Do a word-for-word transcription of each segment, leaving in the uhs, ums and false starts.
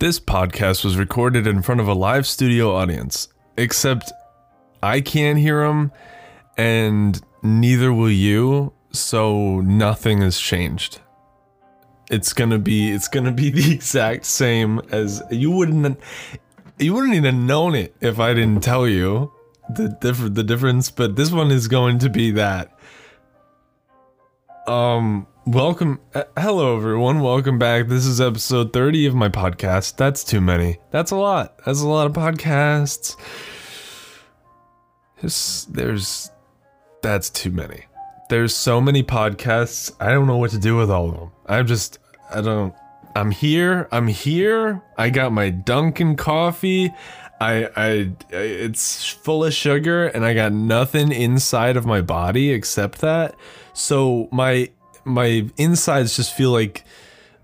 This podcast was recorded in front of a live studio audience, except I can't hear them and neither will you, so nothing has changed. It's gonna be it's gonna be the exact same as you wouldn't you wouldn't even have known it if I didn't tell you the diff- the difference, but this one is going to be that. Um welcome uh, hello everyone, welcome back. This is episode thirty of my podcast. That's too many. That's a lot. That's a lot of podcasts. There's, there's that's too many. There's so many podcasts, I don't know what to do with all of them. I'm just, I don't, I'm here, I'm here, I got my Dunkin' coffee, I, I, it's full of sugar, and I got nothing inside of my body except that, so my, my insides just feel like,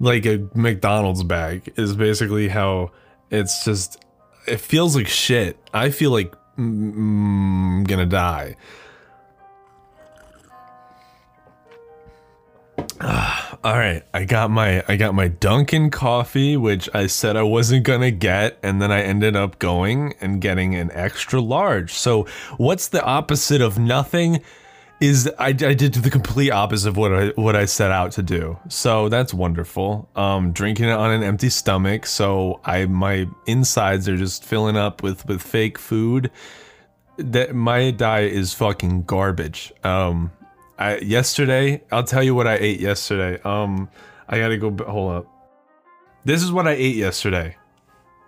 like a McDonald's bag, is basically how it's just, it feels like shit. I feel like mm, I'm gonna die. Uh, all right, I got my I got my Dunkin' coffee, which I said I wasn't gonna get, and then I ended up going and getting an extra large. So what's the opposite of nothing? Is I, I did the complete opposite of what I what I set out to do. So that's wonderful. Um, drinking it on an empty stomach, so I my insides are just filling up with with fake food. That my diet is fucking garbage. Um. I, yesterday, I'll tell you what I ate yesterday. Um, I gotta go, hold up. This is what I ate yesterday.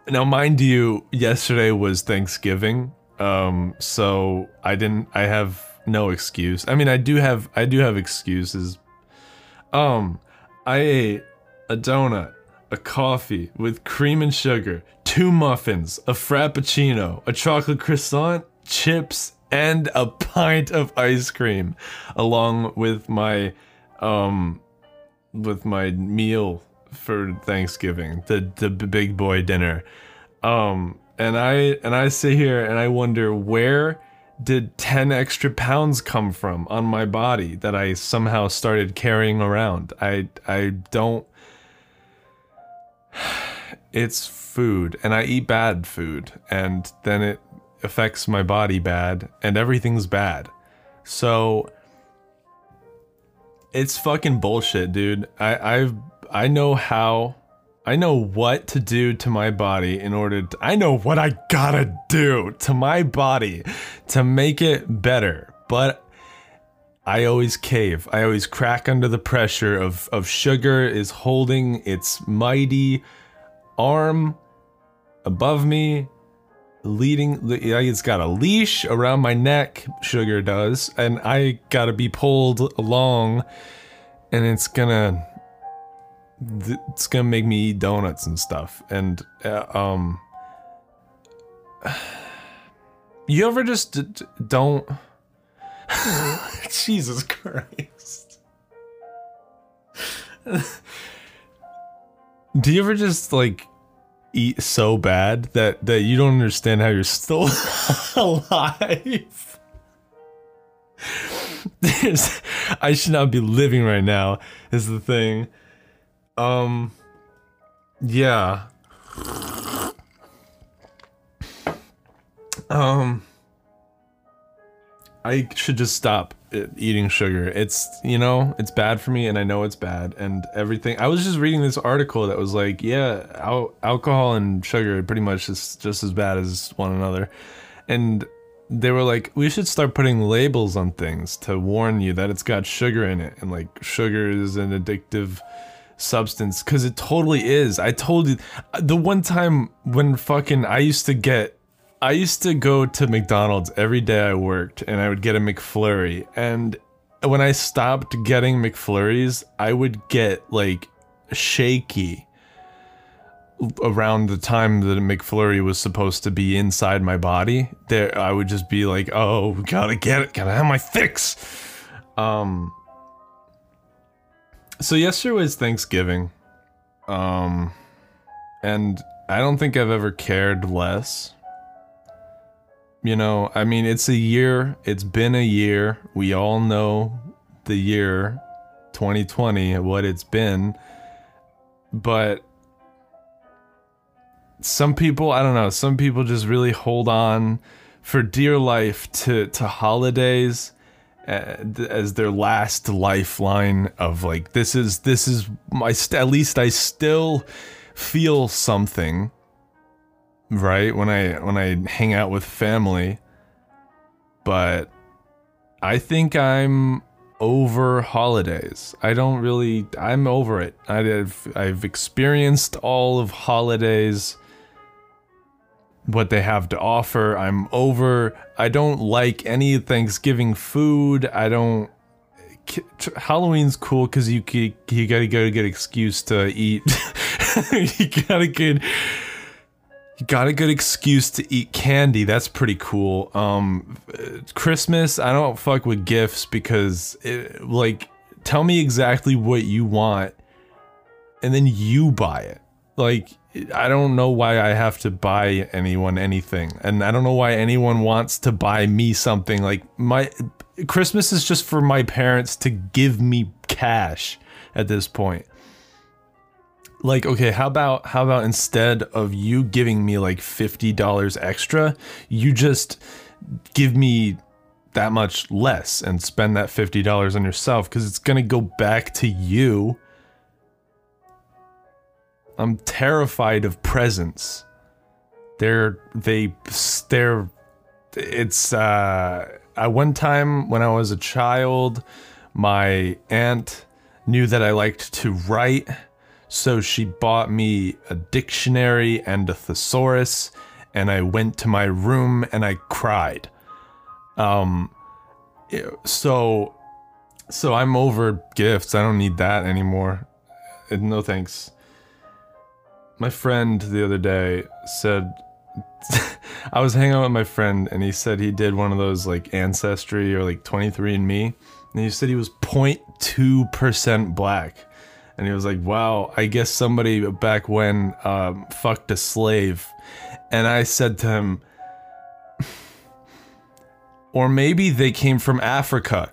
Now, mind you, yesterday was Thanksgiving. Um, so I didn't, I have no excuse. I mean, I do have, I do have excuses. Um, I ate a donut, a coffee with cream and sugar, two muffins, a frappuccino, a chocolate croissant, chips, and a pint of ice cream, along with my, um, with my meal for Thanksgiving, the the big boy dinner, um, and I and I sit here and I wonder, where did ten extra pounds come from on my body that I somehow started carrying around? I I don't. It's food, and I eat bad food, and then it affects my body bad, and everything's bad. So it's fucking bullshit, dude. I I've, I know how, I know what to do to my body in order to, I know what I gotta do to my body to make it better, but I always cave. I always crack under the pressure of, of sugar is holding its mighty arm above me, leading, it's got a leash around my neck, sugar does, and I gotta be pulled along, and it's gonna, it's gonna make me eat donuts and stuff, and, uh, um, you ever just d- d- don't, Jesus Christ, do you ever just, like, eat so bad that that you don't understand how you're still alive? There's, I should not be living right now, is the thing. Um, yeah. Um, I should just stop eating sugar. It's, you know, it's bad for me, and I know it's bad, and everything. I was just reading this article that was like, yeah, al- alcohol and sugar are pretty much just, just as bad as one another, and they were like, we should start putting labels on things to warn you that it's got sugar in it, and like, sugar is an addictive substance, because it totally is. I told you, the one time when fucking I used to get I used to go to McDonald's every day I worked, and I would get a McFlurry, and when I stopped getting McFlurries, I would get, like, shaky around the time that a McFlurry was supposed to be inside my body. There, I would just be like, oh, gotta get it, gotta have my fix! Um, so yesterday was Thanksgiving, um, and I don't think I've ever cared less. You know, I mean, it's a year, it's been a year, we all know the year twenty twenty, what it's been, but some people, I don't know, some people just really hold on for dear life to, to holidays as their last lifeline of like, this is, this is my, st- at least I still feel something, right? When I, when I hang out with family, but I think I'm over holidays. I don't really, I'm over it. I've, I've experienced all of holidays, what they have to offer. I'm over, I don't like any Thanksgiving food. I don't, Halloween's cool because you, you gotta go get an excuse to eat. you gotta get, you got a good excuse to eat candy. That's pretty cool. Um, Christmas, I don't fuck with gifts because, it, like, tell me exactly what you want and then you buy it. Like, I don't know why I have to buy anyone anything. And I don't know why anyone wants to buy me something. Like, my Christmas is just for my parents to give me cash at this point. Like, okay, how about, how about instead of you giving me like fifty dollars extra, you just give me that much less and spend that fifty dollars on yourself, because it's going to go back to you. I'm terrified of presents. They're, they, they're, it's, uh, I, one time when I was a child, my aunt knew that I liked to write. So she bought me a dictionary and a thesaurus, and I went to my room and I cried. Um, so, so I'm over gifts. I don't need that anymore. No thanks. My friend the other day said, I was hanging out with my friend and he said he did one of those like Ancestry or like twenty-three and me. And he said he was zero point two percent black. And he was like, wow, I guess somebody back when um, fucked a slave. And I said to him, or maybe they came from Africa.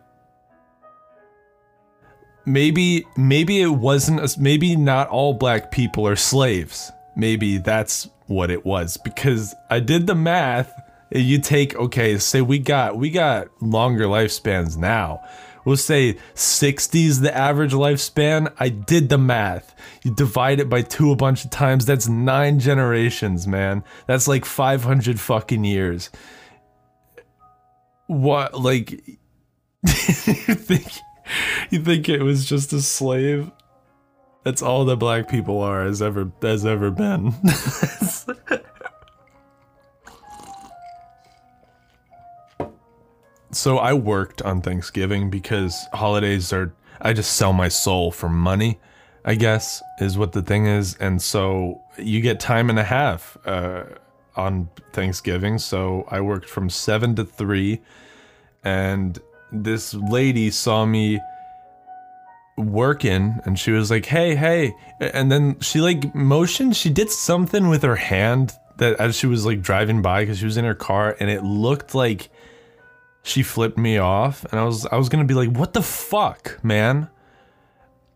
Maybe, maybe it wasn't, a, maybe not all black people are slaves. Maybe that's what it was, because I did the math. You take, okay, say we got, we got longer lifespans now. We'll say sixty's the average lifespan. I did the math. You divide it by two a bunch of times. That's nine generations, man. That's like five hundred fucking years. What, like, you think, you think it was just a slave? That's all that black people are has ever, has ever been. So I worked on Thanksgiving because holidays are, I just sell my soul for money, I guess, is what the thing is. And so you get time and a half uh, on Thanksgiving. So I worked from seven to three, and this lady saw me working and she was like, hey, hey. And then she like motioned, she did something with her hand that as she was like driving by, because she was in her car, and it looked like she flipped me off, and I was I was gonna be like, what the fuck, man?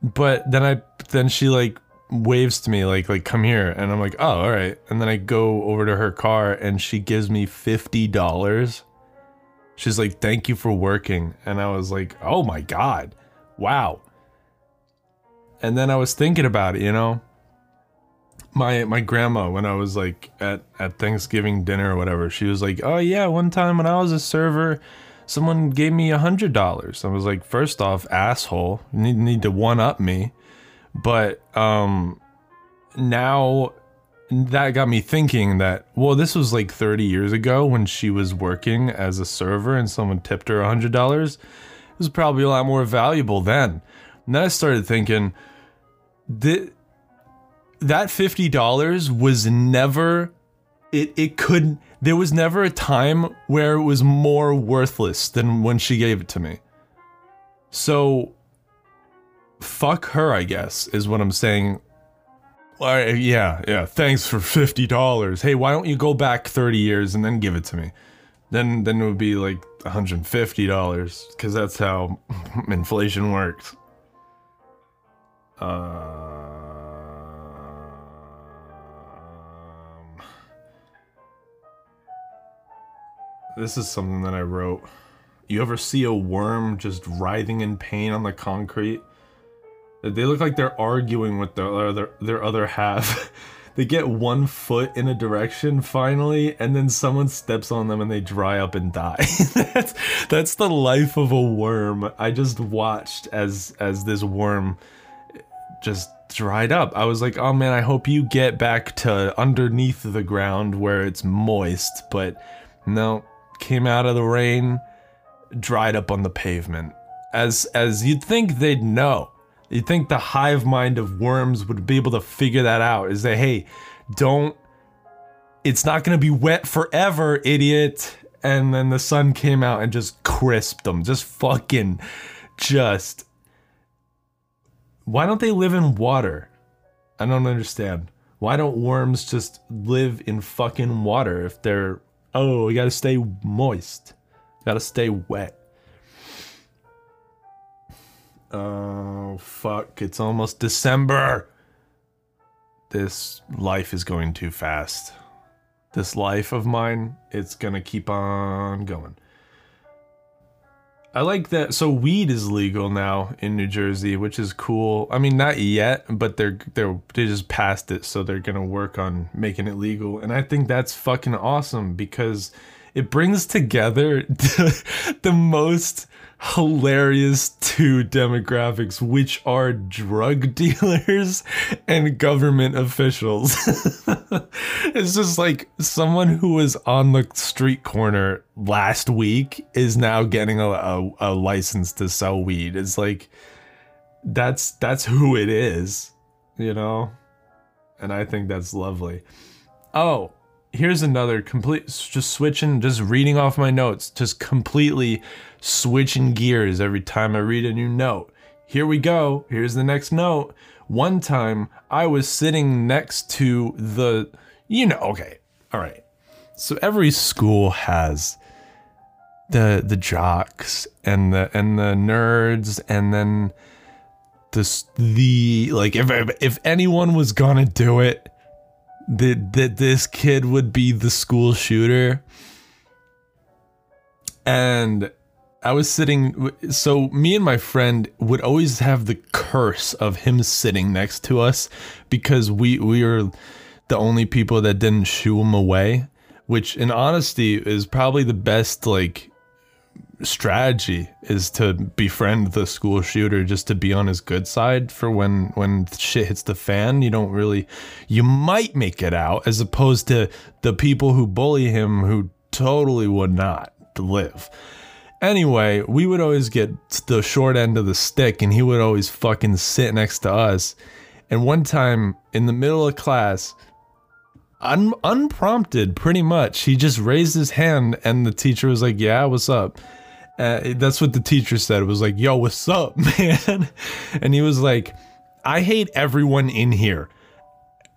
But then I then she like waves to me like like come here, and I'm like, oh, all right. And then I go over to her car and she gives me fifty dollars. She's like, thank you for working. And I was like, oh my god, wow. And then I was thinking about it, you know, My my grandma, when I was like at, at Thanksgiving dinner or whatever, she was like, oh yeah, one time when I was a server, someone gave me a hundred dollars. I was like, first off, asshole, you need, need to one up me. But um, now that got me thinking that, well, this was like thirty years ago when she was working as a server and someone tipped her a hundred dollars. It was probably a lot more valuable then. And then I started thinking, did that fifty dollars was never, it, it couldn't, there was never a time where it was more worthless than when she gave it to me. So, fuck her, I guess, is what I'm saying. All right, yeah, yeah, thanks for fifty dollars. Hey, why don't you go back thirty years and then give it to me? Then, then it would be like one hundred fifty dollars, because that's how inflation works. Uh... This is something that I wrote. You ever see a worm just writhing in pain on the concrete? They look like they're arguing with their other, their other half. They get one foot in a direction finally, and then someone steps on them and they dry up and die. That's that's the life of a worm. I just watched as as this worm just dried up. I was like, oh man, I hope you get back to underneath the ground where it's moist, but no, came out of the rain, dried up on the pavement. As as you'd think they'd know. You'd think the hive mind of worms would be able to figure that out, is that, hey, don't, it's not gonna be wet forever, idiot. And then the sun came out and just crisped them, just fucking, just. Why don't they live in water? I don't understand. Why don't worms just live in fucking water if they're, oh, we gotta stay moist, gotta stay wet. Oh, fuck, it's almost December. This life is going too fast. This life of mine, it's gonna keep on going. I like that, so weed is legal now in New Jersey, which is cool. I mean, not yet, but they're, they're, they just passed it, so they're gonna work on making it legal. And I think that's fucking awesome, because it brings together the most hilarious two demographics, which are drug dealers and government officials. It's just like someone who was on the street corner last week is now getting a, a, a license to sell weed. It's like, that's, that's who it is, you know? And I think that's lovely. Oh. Here's another complete, just switching, just reading off my notes, just completely switching gears every time I read a new note. Here we go. Here's the next note. One time I was sitting next to the, you know, okay. All right. So every school has the, the jocks and the, and the nerds, and then the, the, like if, if anyone was gonna do it, that that this kid would be the school shooter. And I was sitting, so me and my friend would always have the curse of him sitting next to us, because we we were the only people that didn't shoo him away, which in honesty is probably the best like strategy, is to befriend the school shooter, just to be on his good side for when when shit hits the fan. You don't really, you might make it out, as opposed to the people who bully him, who totally would not live. Anyway, we would always get the short end of the stick, and he would always fucking sit next to us. And one time in the middle of class, un unprompted pretty much, he just raised his hand, and the teacher was like, yeah, what's up? Uh, that's what the teacher said. It was like, yo, what's up, man? And he was like, I hate everyone in here.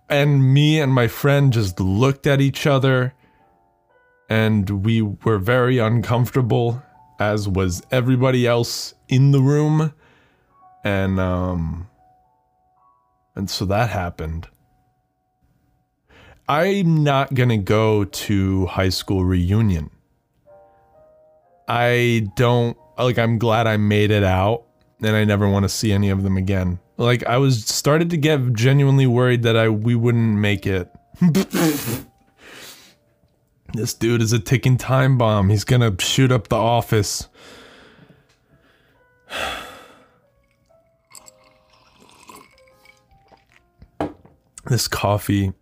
And me and my friend just looked at each other, and we were very uncomfortable, as was everybody else in the room. And, um, and so that happened. I'm not gonna go to high school reunion. I don't, like, I'm glad I made it out, and I never want to see any of them again. Like, I was started to get genuinely worried that I we wouldn't make it. This dude is a ticking time bomb. He's gonna shoot up the office. This coffee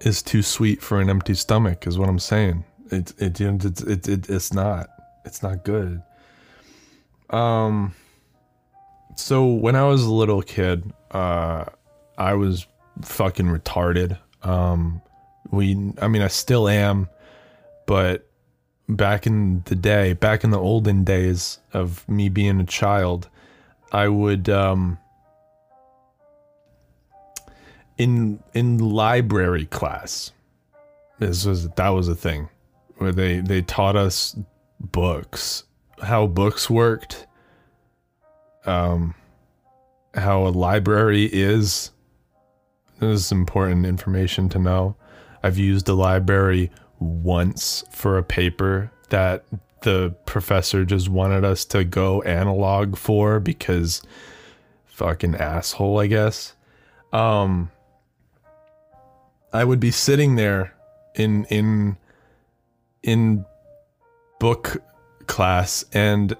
is too sweet for an empty stomach, is what I'm saying. It it it it, it it's not. It's not good. Um, so when I was a little kid, uh, I was fucking retarded. Um, we, I mean, I still am, but back in the day, back in the olden days of me being a child, I would, um, in, in library class, this was, that was a thing where they, they taught us books, how books worked, um, how a library is. This is important information to know. I've used a library once for a paper that the professor just wanted us to go analog for because fucking asshole, I guess. Um, I would be sitting there in, in, in book class and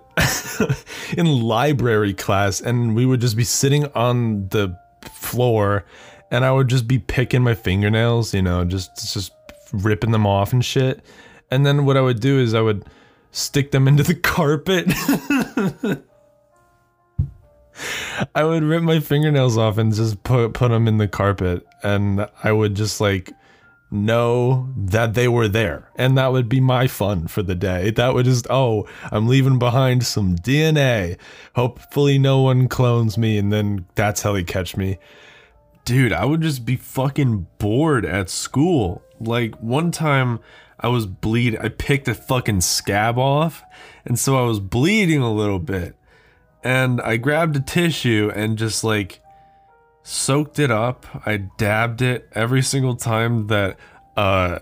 in library class, and we would just be sitting on the floor and I would just be picking my fingernails, you know, just, just ripping them off and shit. And then what I would do is I would stick them into the carpet. I would rip my fingernails off and just put, put them in the carpet, and I would just like know that they were there, and that would be my fun for the day. That would just, oh, I'm leaving behind some D N A. Hopefully no one clones me, and then that's how they catch me. Dude, I would just be fucking bored at school. Like, one time I was bleed- I picked a fucking scab off, and so I was bleeding a little bit. And I grabbed a tissue and just like soaked it up. I dabbed it every single time that uh,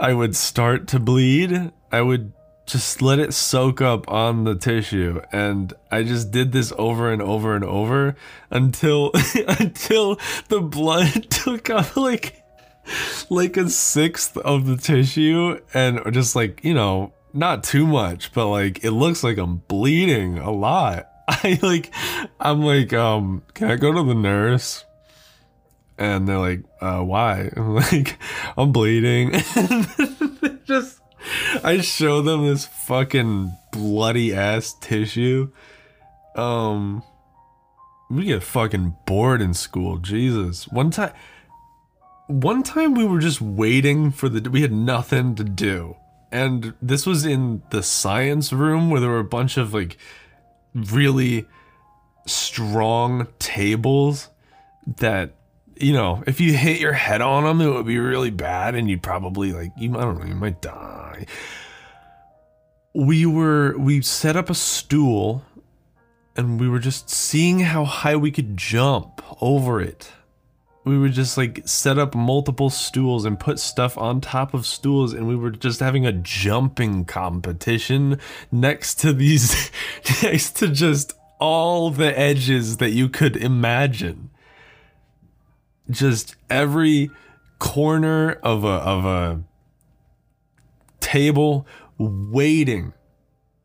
I would start to bleed. I would just let it soak up on the tissue, and I just did this over and over and over until until the blood took up like like a sixth of the tissue, and just like, you know, not too much, but like, it looks like I'm bleeding a lot. I like, I'm like, um, can I go to the nurse? And they're like, uh, why? I'm like, I'm bleeding. And just, I show them this fucking bloody ass tissue. Um, we get fucking bored in school. Jesus. One time, one time we were just waiting for the, we had nothing to do. And this was in the science room where there were a bunch of like really strong tables that, you know, if you hit your head on them, it would be really bad, and you'd probably like, you, I don't know, you might die. We were, we set up a stool and we were just seeing how high we could jump over it. We would just like set up multiple stools and put stuff on top of stools, and we were just having a jumping competition next to these, next to just all the edges that you could imagine. Just every corner of a, of a table waiting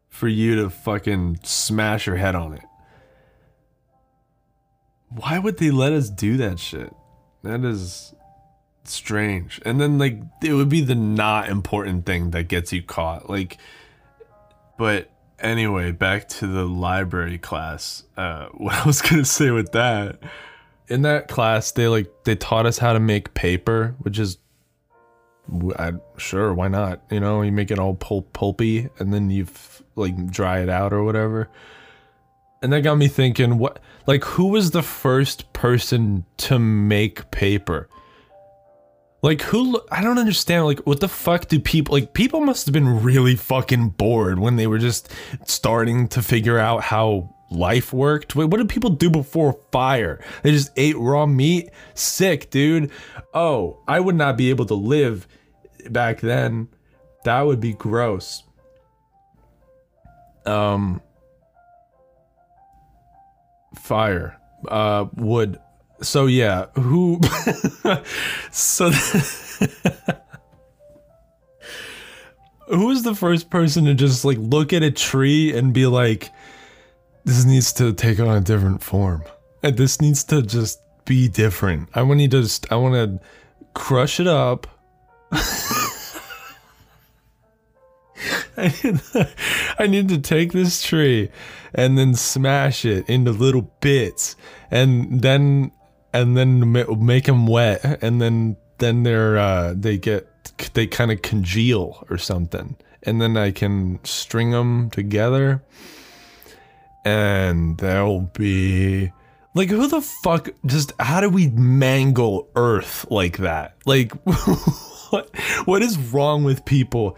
for you to fucking smash your head on it. Why would they let us do that shit? That is strange. And then like, it would be the not important thing that gets you caught. Like, but anyway, back to the library class. Uh, what I was gonna say with that, in that class, they like, they taught us how to make paper, which is, I, sure, why not? You know, you make it all pul pulpy and then you like dry it out or whatever. And that got me thinking, what, like, who was the first person to make paper? Like, who, I don't understand, like, what the fuck do people, like, people must have been really fucking bored when they were just starting to figure out how life worked. Wait, what did people do before fire? They just ate raw meat? Sick, dude. Oh, I would not be able to live back then. That would be gross. Um... Fire, uh, wood. So yeah, who? so, who was the first person to just like look at a tree and be like, "This needs to take on a different form. And this needs to just be different. I want you to. Just, I want to crush it up." I need, to, I need to take this tree and then smash it into little bits, and then and then make them wet, and then then they're uh, they get they kind of congeal or something, and then I can string them together, and they'll be like, who the fuck? Just how do we mangle Earth like that? Like, what what is wrong with people?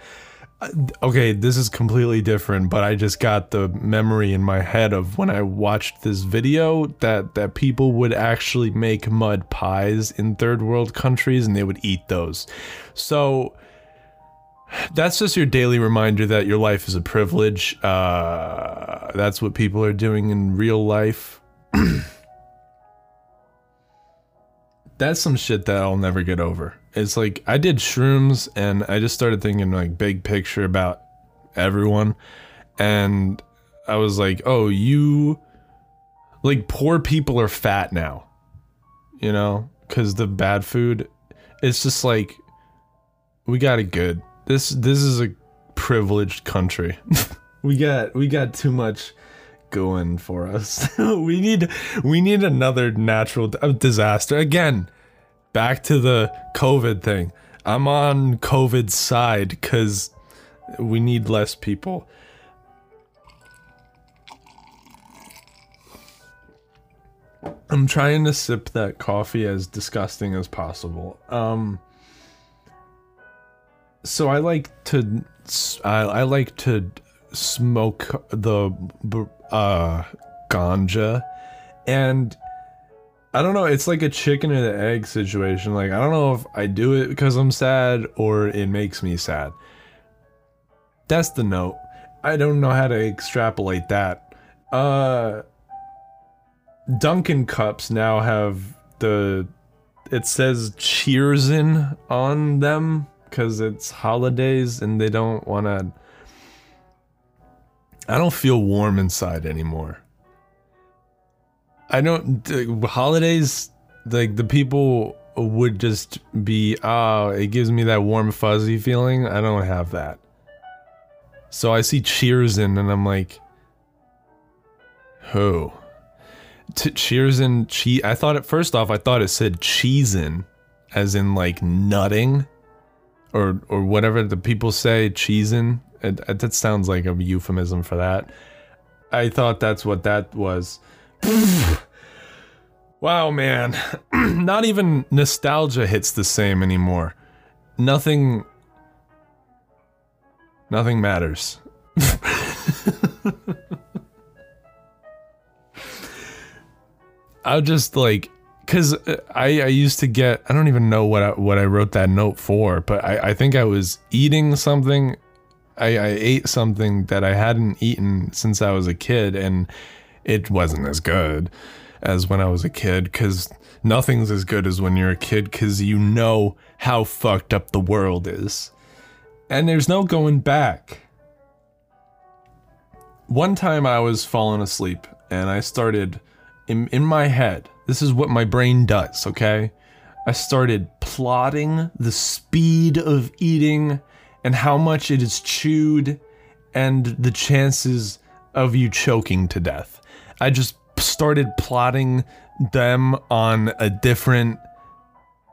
Okay, this is completely different, but I just got the memory in my head of when I watched this video that, that people would actually make mud pies in third world countries and they would eat those. So, That's just your daily reminder that your life is a privilege. Uh, that's what people are doing in real life. That's some shit that I'll never get over. It's like, I did shrooms and I just started thinking like big picture about everyone. And I was like, oh, you... Like, poor people are fat now. You know? Because the bad food... It's just like... We got it good. This this is a privileged country. we got we got too much going for us. we need we need another natural disaster again. Back to the COVID thing. I'm on COVID's side because we need less people. I'm trying to sip that coffee as disgusting as possible. Um. So I like to, I, I like to smoke the, uh, ganja, and I don't know, it's like a chicken and an egg situation, like, I don't know if I do it because I'm sad, or it makes me sad. That's the note. I don't know how to extrapolate that. Uh, Dunkin' cups now have the, it says cheersin' on them. Because it's holidays and they don't want to... I don't feel warm inside anymore. I don't... Holidays, like, the people would just be, oh, it gives me that warm fuzzy feeling. I don't have that. So I see cheersin' and I'm like... Who? T cheersin', che I thought it... First off, I thought it said cheesin'. As in, like, nutting. Or, or whatever the people say, cheesin'. It, it, that sounds like a euphemism for that. I thought that's what that was. Wow, man. Not even nostalgia hits the same anymore. Nothing... Nothing matters. I'll just, like... Because I, I used to get, I don't even know what I, what I wrote that note for, but I, I think I was eating something, I, I ate something that I hadn't eaten since I was a kid, and it wasn't as good as when I was a kid, because nothing's as good as when you're a kid, because you know how fucked up the world is. And there's no going back. One time I was falling asleep, and I started, in, in my head, this is what my brain does, okay? I started plotting the speed of eating and how much it is chewed and the chances of you choking to death. I just started plotting them on a different...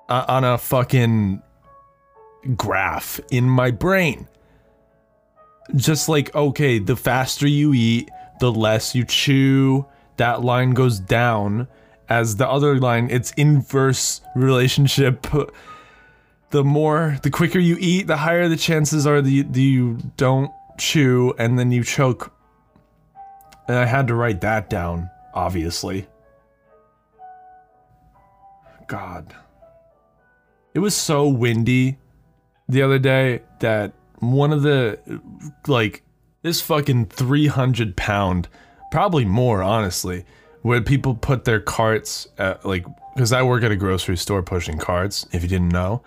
Uh, on a fucking graph in my brain. Just like, okay, the faster you eat, the less you chew, that line goes down. As the other line, it's inverse relationship. The more, the quicker you eat, the higher the chances are that you, that you don't chew, and then you choke. And I had to write that down, obviously. God. It was so windy the other day that one of the, like, this fucking three hundred pound, probably more, honestly, where people put their carts, at, like, because I work at a grocery store pushing carts, if you didn't know,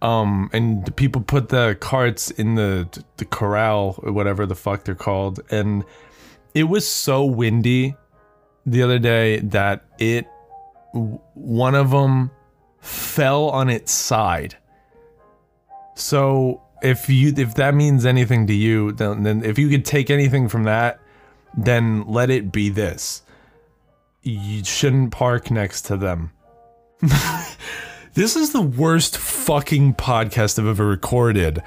um, and people put the carts in the, the corral, or whatever the fuck they're called, and it was so windy the other day that it, one of them fell on its side. So, if you, if that means anything to you, then, then if you could take anything from that, then let it be this. You shouldn't park next to them. This is the worst fucking podcast I've ever recorded.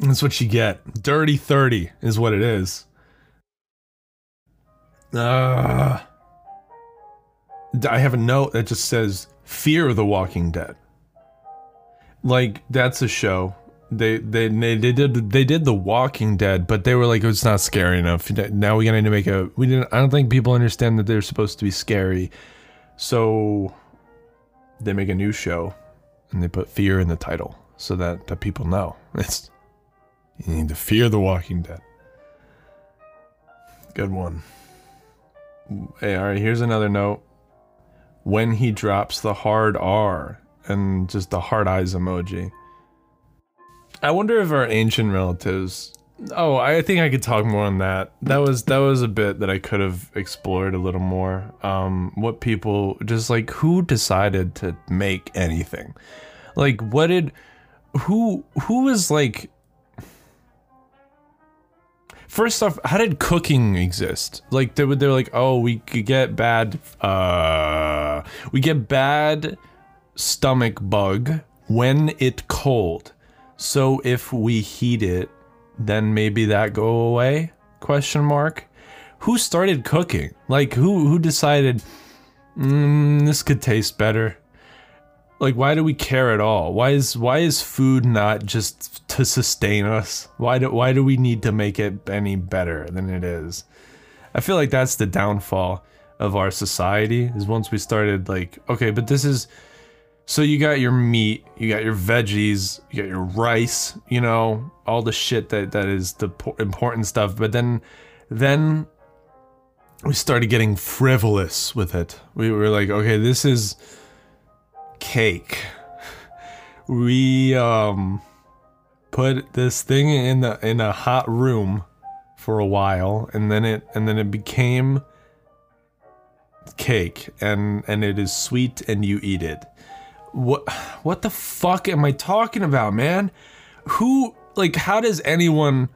That's what you get. Dirty thirty is what it is. Uh, I have a note that just says, Fear the Walking Dead. Like, that's a show. They, they they they did they did The Walking Dead, but they were like, it's not scary enough. Now we're gonna need to make a we didn't. I don't think people understand that they're supposed to be scary, so they make a new show and they put fear in the title so that the people know it's, you need to fear the Walking Dead. Good one. Hey, all right, here's another note. When he drops the hard R and just the hard eyes emoji. I wonder if our ancient relatives. Oh, I think I could talk more on that. That was that was a bit that I could have explored a little more. Um, what people just like who decided to make anything? Like what did who who was like first off, how did cooking exist? Like they were they're like, "Oh, we could get bad uh we get bad stomach bug when it's cold. So if we heat it, then maybe that go away?" Question mark. Who started cooking? Like who who decided mm, this could taste better? Like why do we care at all? Why is why is food not just to sustain us? Why do why do we need to make it any better than it is? I feel like that's the downfall of our society is once we started like, okay, but this is so you got your meat, you got your veggies, you got your rice, you know, all the shit that, that is the important stuff. But then, then we started getting frivolous with it. We were like, okay, this is cake. We um, put this thing in the in a hot room for a while, and then it and then it became cake, and and it is sweet, and you eat it. What what the fuck am I talking about, man? Who, like, how does anyone,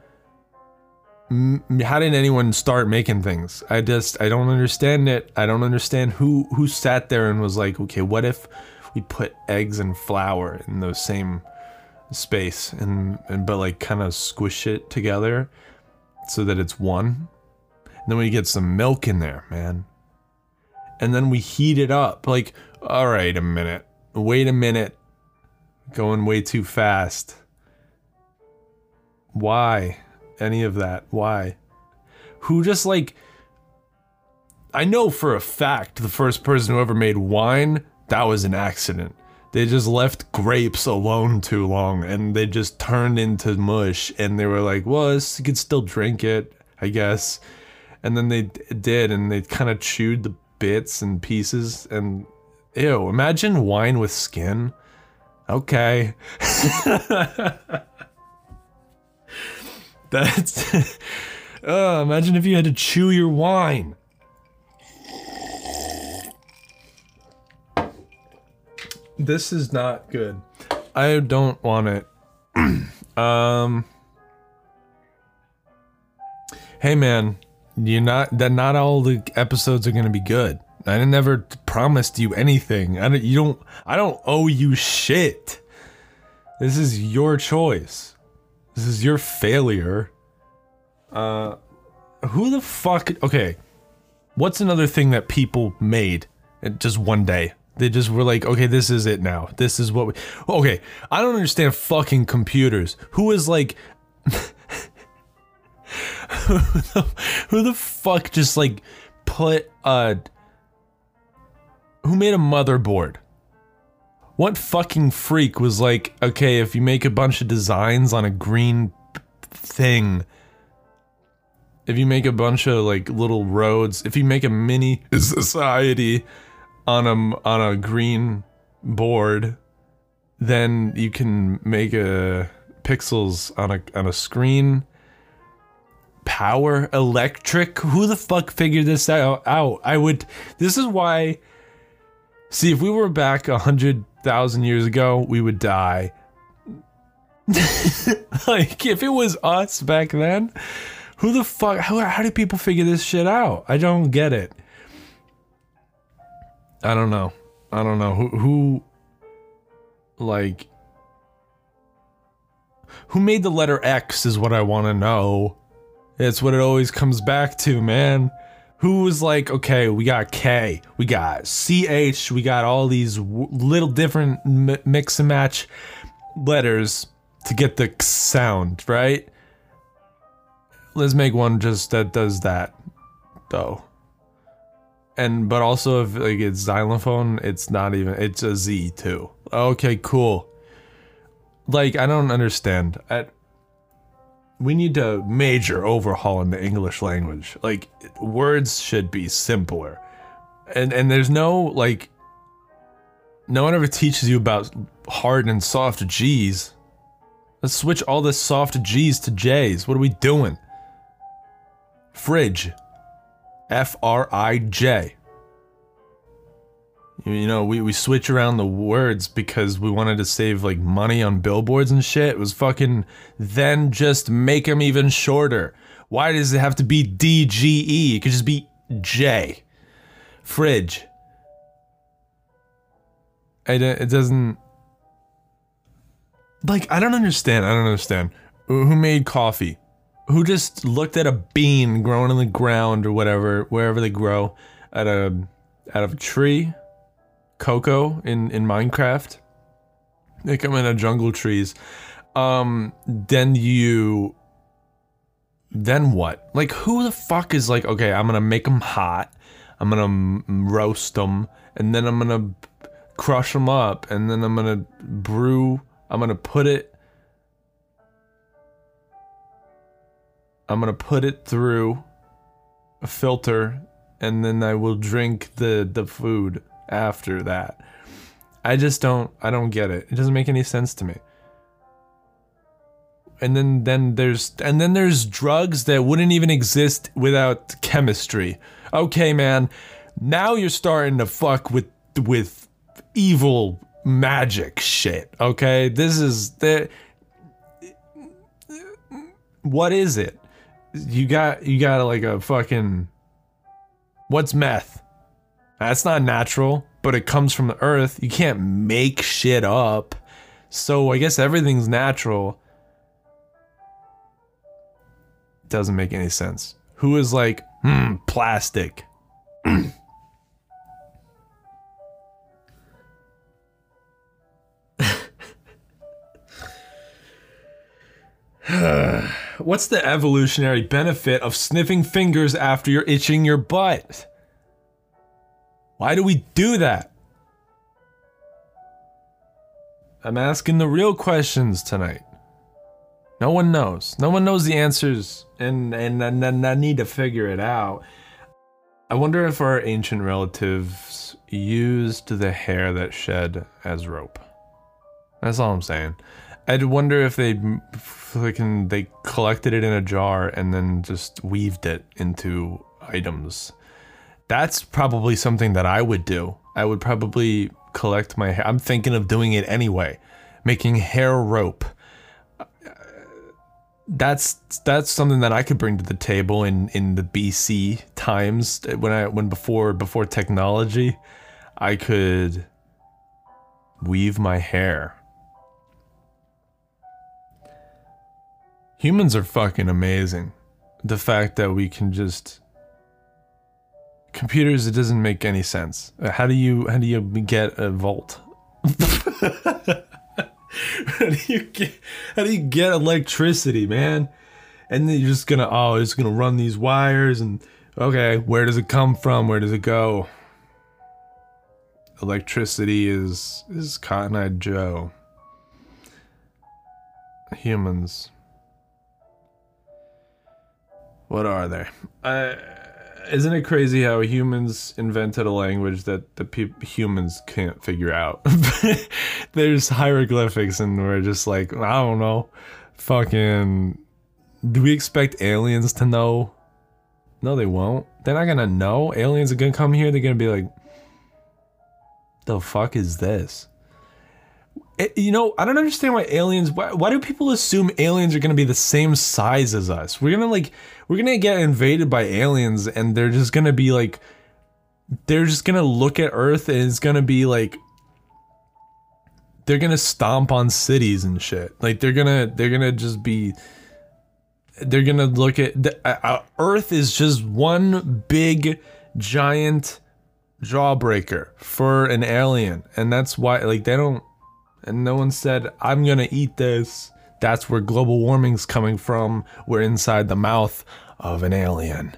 how did anyone start making things? I just, I don't understand it. I don't understand who, who sat there and was like, okay, what if we put eggs and flour in those same space and, and but like kind of squish it together so that it's one? And then we get some milk in there, man. And then we heat it up. Like, all right, a minute. Wait a minute, going way too fast. Why? Any of that, why? Who just like, I know for a fact the first person who ever made wine, that was an accident. They just left grapes alone too long and they just turned into mush and they were like, well, this, you could still drink it, I guess. And then they d- did and they kind of chewed the bits and pieces and ew, imagine wine with skin. Okay. That's... uh, imagine if you had to chew your wine. This is not good. I don't want it. um... Hey man, you're not... That not all the episodes are gonna be good. I never promised you anything. I don't, you don't. I don't owe you shit. This is your choice. This is your failure. Uh, who the fuck? Okay, what's another thing that people made? Just one day, they just were like, okay, this is it now. This is what we. Okay, I don't understand fucking computers. Who is like, who, the, who the fuck just like put a. Who made a motherboard? What fucking freak was like, okay, if you make a bunch of designs on a green thing, if you make a bunch of like little roads, if you make a mini society on a on a green board, then you can make a pixels on a on a screen. Power, electric. Who the fuck figured this out? Out. I would. This is why. See, if we were back a hundred thousand years ago, we would die. Like, if it was us back then, who the fuck, how, how do people figure this shit out? I don't get it. I don't know. I don't know. Who, who, like, who made the letter X is what I want to know. It's what it always comes back to, man. Who was like, okay, we got K, we got C H, we got all these w- little different m- mix and match letters to get the k- sound, right? Let's make one just that does that, though. And, but also if like it's xylophone, it's not even, it's a Z too. Okay, cool. Like, I don't understand. I, we need to major overhaul in the English language. Like, words should be simpler. And and there's no, like... No one ever teaches you about hard and soft G's. Let's switch all the soft G's to J's. What are we doing? Fridge. F R I J. You know, we, we switch around the words because we wanted to save, like, money on billboards and shit. It was fucking... Then just make them even shorter. Why does it have to be D G E? It could just be J. Fridge. It, it doesn't... Like, I don't understand, I don't understand. Who made coffee? Who just looked at a bean growing in the ground or whatever, wherever they grow, at a... out of a tree? Cocoa in, in Minecraft? They come out of jungle trees. Um, then you... Then what? Like, who the fuck is like, okay, I'm gonna make them hot, I'm gonna m roast them, and then I'm gonna... crush them up, and then I'm gonna brew, I'm gonna put it, I'm gonna put it through a filter, and then I will drink the, the food after that. I just don't, I don't get it. It doesn't make any sense to me. And then, then there's, and then there's drugs that wouldn't even exist without chemistry. Okay, man, now you're starting to fuck with, with evil magic shit, okay? This is the... What is it? You got, you got like a fucking... What's meth? That's not natural, but it comes from the earth. You can't make shit up. So I guess everything's natural. Doesn't make any sense. Who is like, hmm, plastic? What's the evolutionary benefit of sniffing fingers after you're itching your butt? Why do we do that? I'm asking the real questions tonight. No one knows. No one knows the answers, and, and, and, and I need to figure it out. I wonder if our ancient relatives used the hair that shed as rope. That's all I'm saying. I'd wonder if they fucking they collected it in a jar and then just weaved it into items. That's probably something that I would do. I would probably collect my hair. I'm thinking of doing it anyway, making hair rope. That's that's something that I could bring to the table in in the B C times when I when before before technology, I could weave my hair. Humans are fucking amazing. The fact that we can just... Computers, it doesn't make any sense. How do you, how do you get a volt? How do you get, how do you get electricity, man? And then you're just gonna, oh, you're just gonna run these wires and... Okay, where does it come from? Where does it go? Electricity is, is Cotton Eye Joe. Humans. What are they? Uh, isn't it crazy how humans invented a language that the pe humans can't figure out? There's hieroglyphics and we're just like, I don't know. Fucking... Do we expect aliens to know? No, they won't. They're not gonna know. Aliens are gonna come here, they're gonna be like... The fuck is this? It, you know, I don't understand why aliens, why, why do people assume aliens are gonna be the same size as us? We're gonna like, we're gonna get invaded by aliens and they're just gonna be like, they're just gonna look at Earth and it's gonna be like, they're gonna stomp on cities and shit. Like they're gonna, they're gonna just be, they're gonna look at, the, uh, Earth is just one big, giant jawbreaker for an alien. And that's why, like they don't. And no one said, I'm gonna eat this. That's where global warming's coming from. We're inside the mouth of an alien.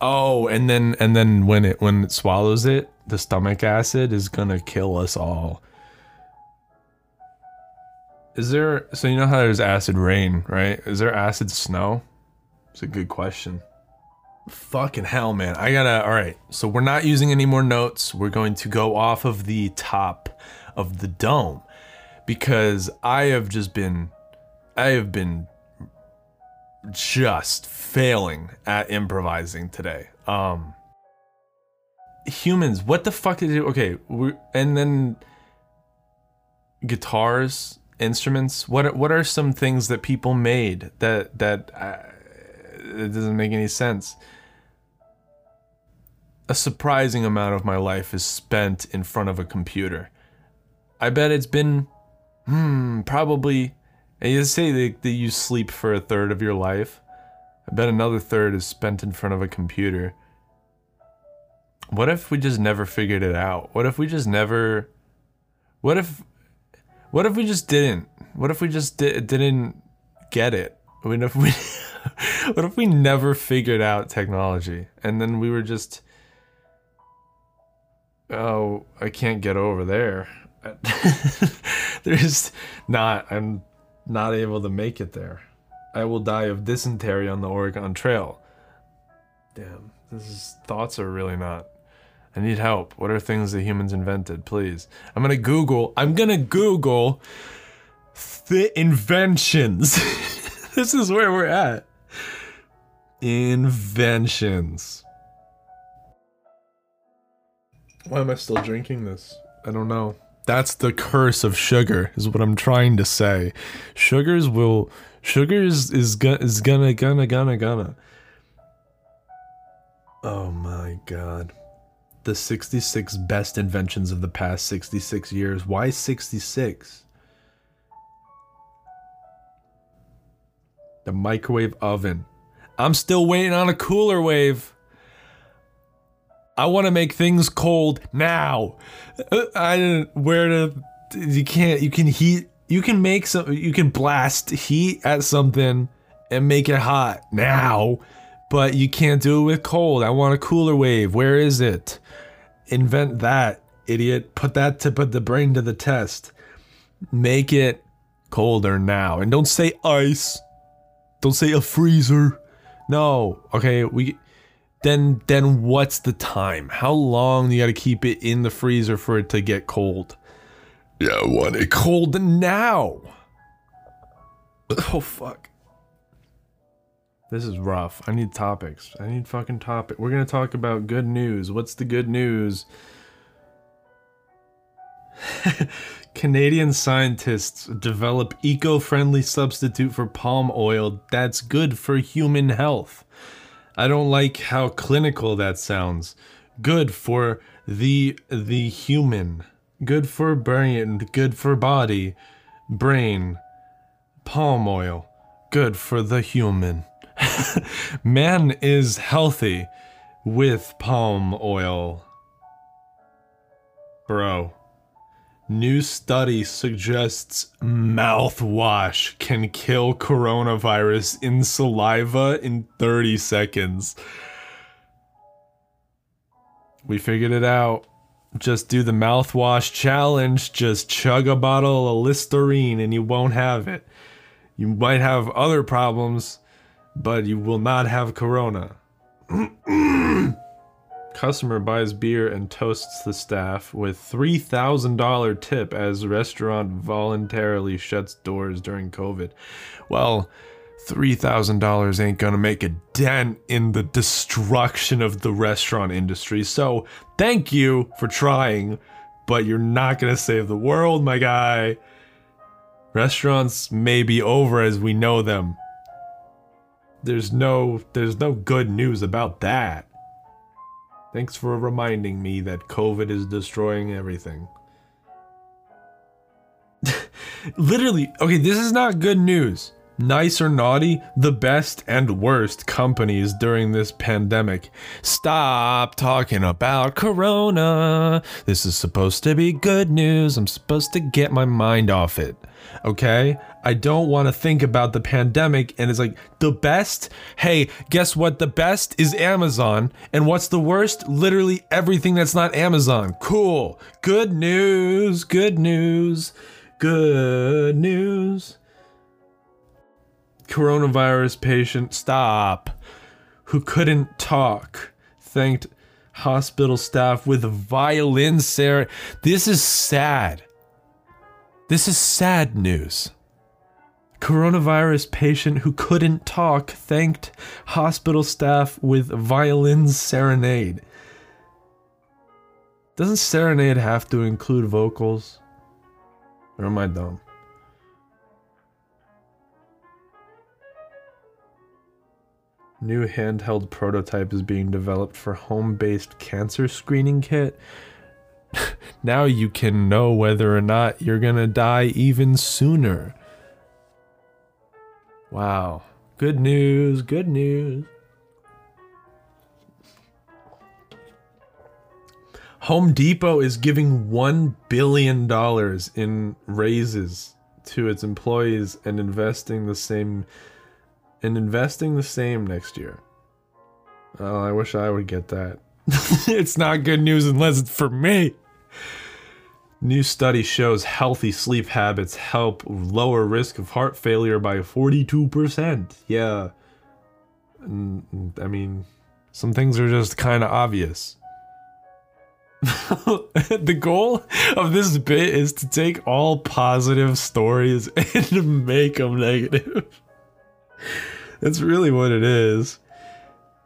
Oh, and then and then when it when it swallows it, the stomach acid is gonna kill us all. Is there, so you know how there's acid rain, right? Is there acid snow? It's a good question. Fucking hell, man. I gotta, all right. So we're not using any more notes. We're going to go off of the top of the dome because I have just been, I have been just failing at improvising today. Um, humans, what the fuck did you, okay. We're, and then guitars, instruments. What, what are some things that people made that, that, I, it doesn't make any sense. A surprising amount of my life is spent in front of a computer. I bet it's been, hmm, probably, and you say that you sleep for a third of your life. I bet another third is spent in front of a computer. What if we just never figured it out? What if we just never, what if, what if we just didn't? What if we just di- didn't get it? I mean, if we... What if we never figured out technology, and then we were just, oh, I can't get over there. There's not, I'm not able to make it there. I will die of dysentery on the Oregon Trail. Damn, this is, thoughts are really not, I need help. What are things that humans invented, please? I'm gonna Google, I'm gonna Google the inventions. This is where we're at. Inventions. Why am I still drinking this? I don't know. That's the curse of sugar, is what I'm trying to say. Sugars will, sugars is gonna, is gonna, gonna, gonna, gonna. Oh my god. The sixty-six best inventions of the past sixty-six years. Why sixty-six? The microwave oven. I'm still waiting on a cooler wave. I want to make things cold now. I didn't, where to, you can't, you can heat, you can make some, you can blast heat at something and make it hot now, but you can't do it with cold. I want a cooler wave. Where is it? Invent that, idiot. Put that to, put the brain to the test. Make it colder now. And don't say ice. Don't say a freezer. No, okay, we, then, then what's the time? How long do you gotta keep it in the freezer for it to get cold? Yeah, I want it cold now. Oh, fuck. This is rough. I need topics. I need fucking topic. We're gonna talk about good news. What's the good news? Canadian scientists develop eco-friendly substitute for palm oil that's good for human health. I don't like how clinical that sounds. Good for the the human. Good for brain. Good for body. Brain. Palm oil. Good for the human. Man is healthy with palm oil. Bro. New study suggests mouthwash can kill coronavirus in saliva in thirty seconds. We figured it out. Just do the mouthwash challenge. Just chug a bottle of Listerine and you won't have it. You might have other problems, but you will not have corona. Customer buys beer and toasts the staff with three thousand dollars tip as restaurant voluntarily shuts doors during COVID. Well, three thousand dollars ain't gonna make a dent in the destruction of the restaurant industry, so thank you for trying, but you're not gonna save the world, my guy. Restaurants may be over as we know them. There's no, there's no good news about that. Thanks for reminding me that COVID is destroying everything. Literally, okay, this is not good news. Nice or naughty, the best and worst companies during this pandemic. Stop talking about corona. This is supposed to be good news. I'm supposed to get my mind off it. Okay? I don't want to think about the pandemic and it's like, the best? Hey, guess what? The best is Amazon. And what's the worst? Literally everything that's not Amazon. Cool. Good news. Good news. Good news. Coronavirus patient, stop, who couldn't talk, thanked hospital staff with violin serenade. This is sad. This is sad news. Coronavirus patient who couldn't talk thanked hospital staff with violin serenade. Doesn't serenade have to include vocals? Or am I dumb? New handheld prototype is being developed for home-based cancer screening kit. Now you can know whether or not you're gonna die even sooner. Wow. Good news, good news. Home Depot is giving one billion dollars in raises to its employees and investing the same and investing the same next year. Oh, I wish I would get that. It's not good news unless it's for me. New study shows healthy sleep habits help lower risk of heart failure by forty-two percent. Yeah. I mean, some things are just kind of obvious. The goal of this bit is to take all positive stories and make them negative. That's really what it is.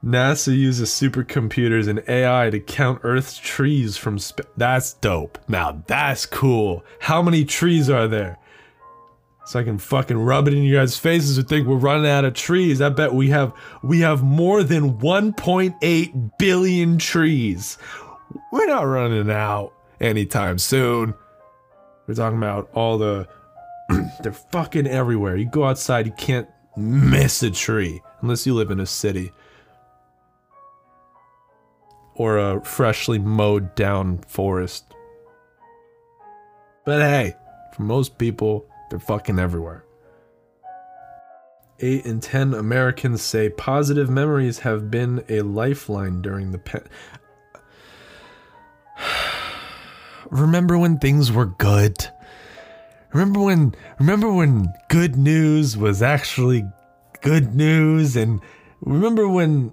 NASA uses supercomputers and A I to count Earth's trees from space. That's dope. Now that's cool. How many trees are there? So I can fucking rub it in you guys' faces and think we're running out of trees. I bet we have we have more than one point eight billion trees. We're not running out anytime soon. We're talking about all the... They're fucking everywhere. You go outside, you can't miss a tree. Unless you live in a city. Or a freshly mowed down forest. But hey, for most people, they're fucking everywhere. Eight in ten Americans say positive memories have been a lifeline during the pandemic. Remember when things were good? Remember when remember when good news was actually good news? And remember when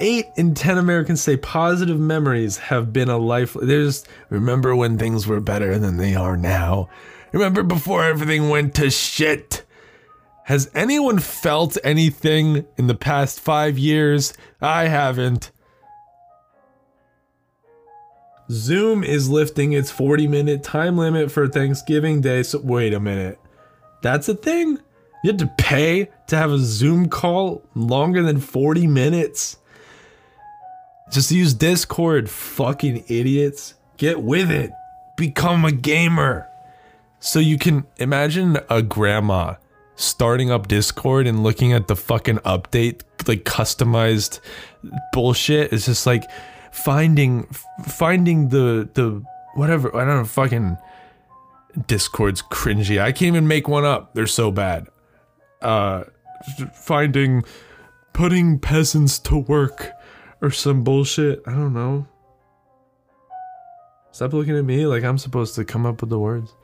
eight in ten Americans say positive memories have been a life. There's remember when things were better than they are now. Remember before everything went to shit. Has anyone felt anything in the past five years? I haven't. Zoom is lifting its forty minute time limit for Thanksgiving Day. So wait a minute. That's a thing? You had to pay to have a Zoom call longer than forty minutes? Just use Discord, fucking idiots. Get with it. Become a gamer. So you can imagine a grandma starting up Discord and looking at the fucking update, like customized bullshit. It's just like... Finding, finding the, the, whatever, I don't know, fucking Discord's cringy. I can't even make one up. They're so bad. Uh, finding, putting peasants to work or some bullshit. I don't know. Stop looking at me like I'm supposed to come up with the words.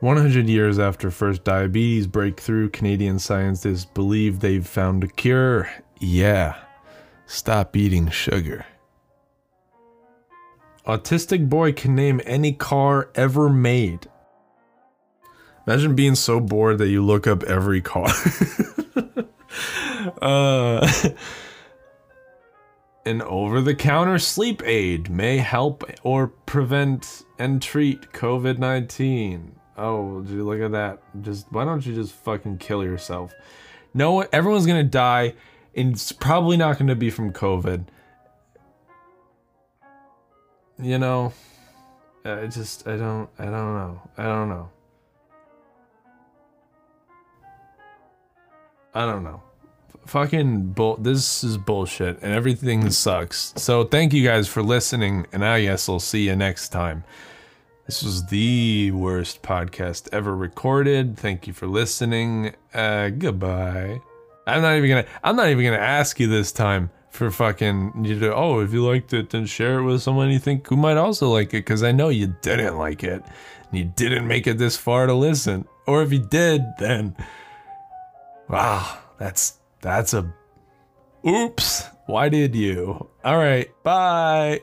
one hundred years after first diabetes breakthrough, Canadian scientists believe they've found a cure. Yeah. Stop eating sugar. Autistic boy can name any car ever made. Imagine being so bored that you look up every car. uh, an over-the-counter sleep aid may help or prevent and treat COVID nineteen. Oh, did you look at that? Just why don't you just fucking kill yourself? No, everyone's gonna die. And it's probably not going to be from COVID. You know, I just, I don't, I don't know. I don't know. I don't know. Fucking bull, this is bullshit and everything sucks. So thank you guys for listening and I guess I'll see you next time. This was the worst podcast ever recorded. Thank you for listening. Uh, goodbye. I'm not even gonna I'm not even gonna ask you this time. for fucking you to, oh, if you liked it, then share it with someone you think who might also like it, because I know you didn't like it, and you didn't make it this far to listen. Or if you did, then wow, that's that's a oops. Why did you? All right, bye.